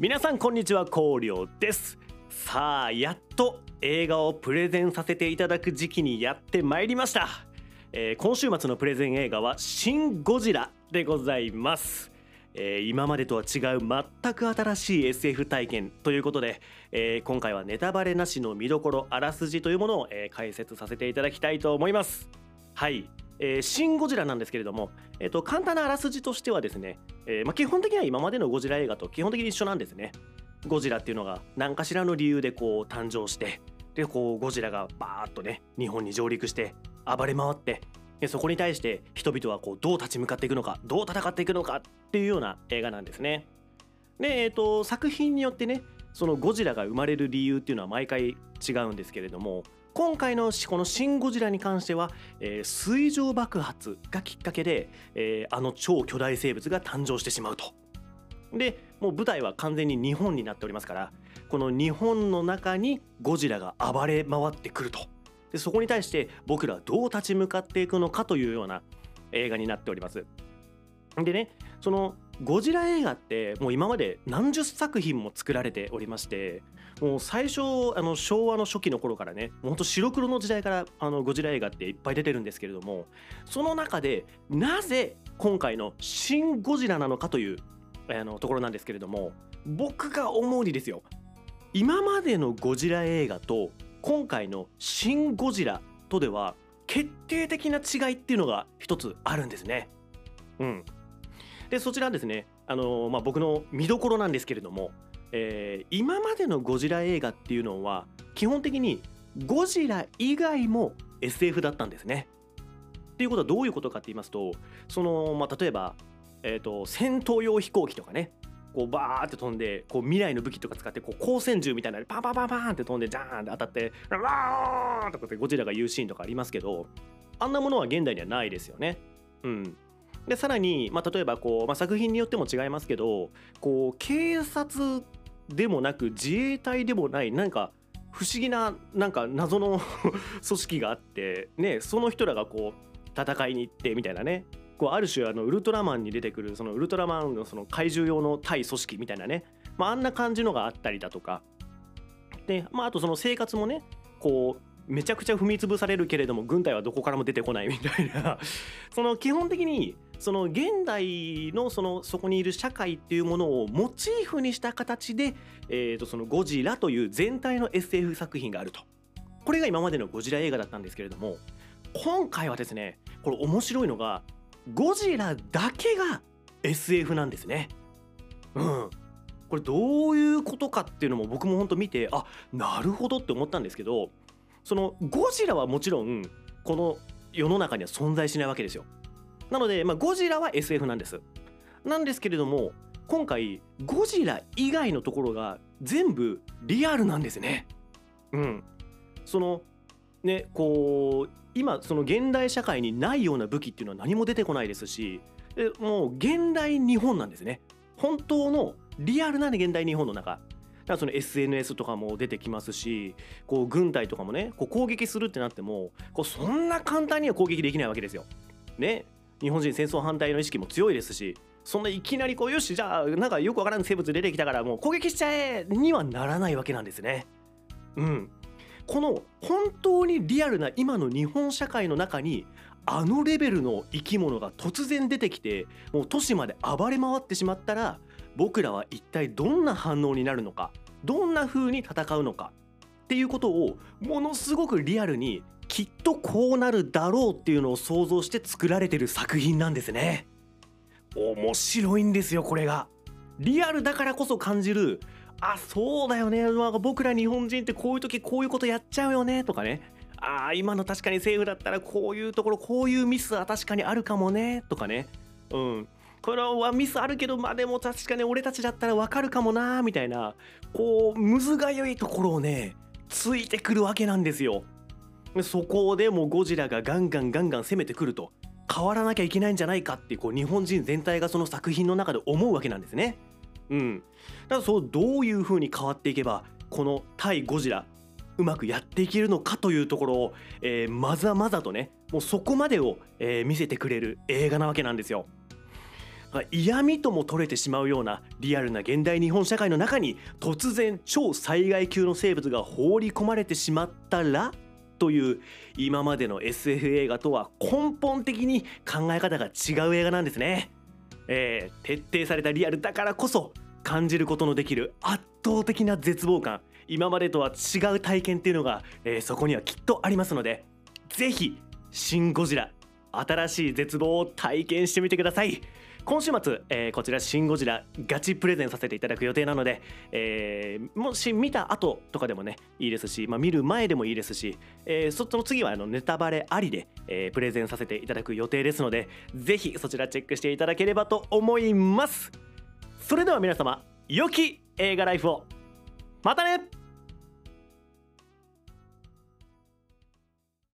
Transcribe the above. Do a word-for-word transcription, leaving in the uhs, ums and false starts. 皆さんこんにちは、光陵です。さあやっと映画をプレゼンさせていただく時期にやってまいりました、えー、今週末のプレゼン映画はシン・ゴジラでございます。えー、今までとは違う全く新しい エスエフ 体験ということで、えー、今回はネタバレなしの見どころ、あらすじというものを、えー、解説させていただきたいと思います。はい、えー、シン・ゴジラなんですけれども、えー、と簡単なあらすじとしてはですね、えーまあ、基本的には今までのゴジラ映画と基本的に一緒なんですね。ゴジラっていうのが何かしらの理由でこう誕生して、でこうゴジラがバーッとね日本に上陸して暴れ回って、でそこに対して人々はこうどう立ち向かっていくのか、どう戦っていくのかっていうような映画なんですね。で、えー、と作品によってね、そのゴジラが生まれる理由っていうのは毎回違うんですけれども、今回のこのシン・ゴジラに関しては、えー、水上爆発がきっかけで、えー、あの超巨大生物が誕生してしまうと。でもう舞台は完全に日本になっておりますから、この日本の中にゴジラが暴れ回ってくると。でそこに対して僕らはどう立ち向かっていくのかというような映画になっております。でね、そのゴジラ映画ってもう今まで何十作品も作られておりまして、もう最初あの昭和の初期の頃からね、ほんと白黒の時代からあのゴジラ映画っていっぱい出てるんですけれども、その中でなぜ今回のシン・ゴジラなのかというあのところなんですけれども、僕が思うにですよ、今までのゴジラ映画と今回のシン・ゴジラとでは決定的な違いっていうのが一つあるんですね。うん、でそちらですね、あのーまあ、僕の見どころなんですけれども、えー、今までのゴジラ映画っていうのは基本的にゴジラ以外も エスエフ だったんですね。っていうことはどういうことかって言いますと、その、まあ、例えばえーと、戦闘用飛行機とかね、こうバーって飛んで、こう未来の武器とか使って、こう光線銃みたいなのでパンパンパンパンって飛んでジャーンって当たってワーンとかってゴジラが言うシーンとかありますけど、あんなものは現代にはないですよね。うん、でさらに、まあ、例えばこう、まあ、作品によっても違いますけど、こう警察でもなく自衛隊でもないなんか不思議ななんか謎の組織があって、ね、その人らがこう戦いに行ってみたいなね。こうある種あのウルトラマンに出てくるそのウルトラマンのその怪獣用の対組織みたいなね、まあ、あんな感じのがあったりだとかで、まあ、あとその生活もね、こうめちゃくちゃ踏み潰されるけれども軍隊はどこからも出てこないみたいなその基本的にその現代の そのそこにいる社会っていうものをモチーフにした形で、えーとそのゴジラという全体の エスエフ 作品があると。これが今までのゴジラ映画だったんですけれども、今回はですね、これ面白いのがゴジラだけが エスエフ なんですね。うん、これどういうことかっていうのも僕も本当見て、あ、なるほどって思ったんですけど、そのゴジラはもちろんこの世の中には存在しないわけですよ。なので、まあ、ゴジラは エスエフ なんです。なんですけれども、今回ゴジラ以外のところが全部リアルなんですね。うん、そのね、こう今その現代社会にないような武器っていうのは何も出てこないですし、もう現代日本なんですね。本当のリアルな現代日本の中だから、その エスエヌエス とかも出てきますし、こう軍隊とかもね、こう攻撃するってなってもこうそんな簡単には攻撃できないわけですよ。ね、日本人戦争反対の意識も強いですし、そんないきなりこうよしじゃあなんかよくわからん生物出てきたからもう攻撃しちゃえにはならないわけなんですね。うん。この本当にリアルな今の日本社会の中にあのレベルの生き物が突然出てきて、もう都市まで暴れ回ってしまったら、僕らは一体どんな反応になるのか、どんな風に戦うのかっていうことをものすごくリアルに、きっとこうなるだろうっていうのを想像して作られてる作品なんですね。面白いんですよ、これが。リアルだからこそ感じる、あ、そうだよね、僕ら日本人ってこういう時こういうことやっちゃうよねとかね、あ、今の確かに政府だったらこういうところこういうミスは確かにあるかもねとかね、うん、これはミスあるけど、まあでも確かに俺たちだったらわかるかもなみたいな、こうむずがゆいところをねついてくるわけなんですよ。そこでもうゴジラがガンガンガンガン攻めてくると、変わらなきゃいけないんじゃないかってこう日本人全体がその作品の中で思うわけなんですね。うん、だからそう、どういう風に変わっていけばこの対ゴジラうまくやっていけるのかというところを、えー、まざまざとね、もうそこまでを、えー、見せてくれる映画なわけなんですよ。まあ、嫌味とも取れてしまうようなリアルな現代日本社会の中に突然超災害級の生物が放り込まれてしまったらという今までの エスエフ 映画とは根本的に考え方が違う映画なんですね。えー、徹底されたリアルだからこそ感じることのできる圧倒的な絶望感、今までとは違う体験っていうのが、えー、そこにはきっとありますので、ぜひシン・ゴジラ新しい絶望を体験してみてください。今週末、えー、こちらシン・ゴジラガチプレゼンさせていただく予定なので、えー、もし見た後とかでもねいいですし、まあ、見る前でもいいですし、えー、その次はあのネタバレありで、えー、プレゼンさせていただく予定ですので、ぜひそちらチェックしていただければと思います。それでは皆様、良き映画ライフを。またね。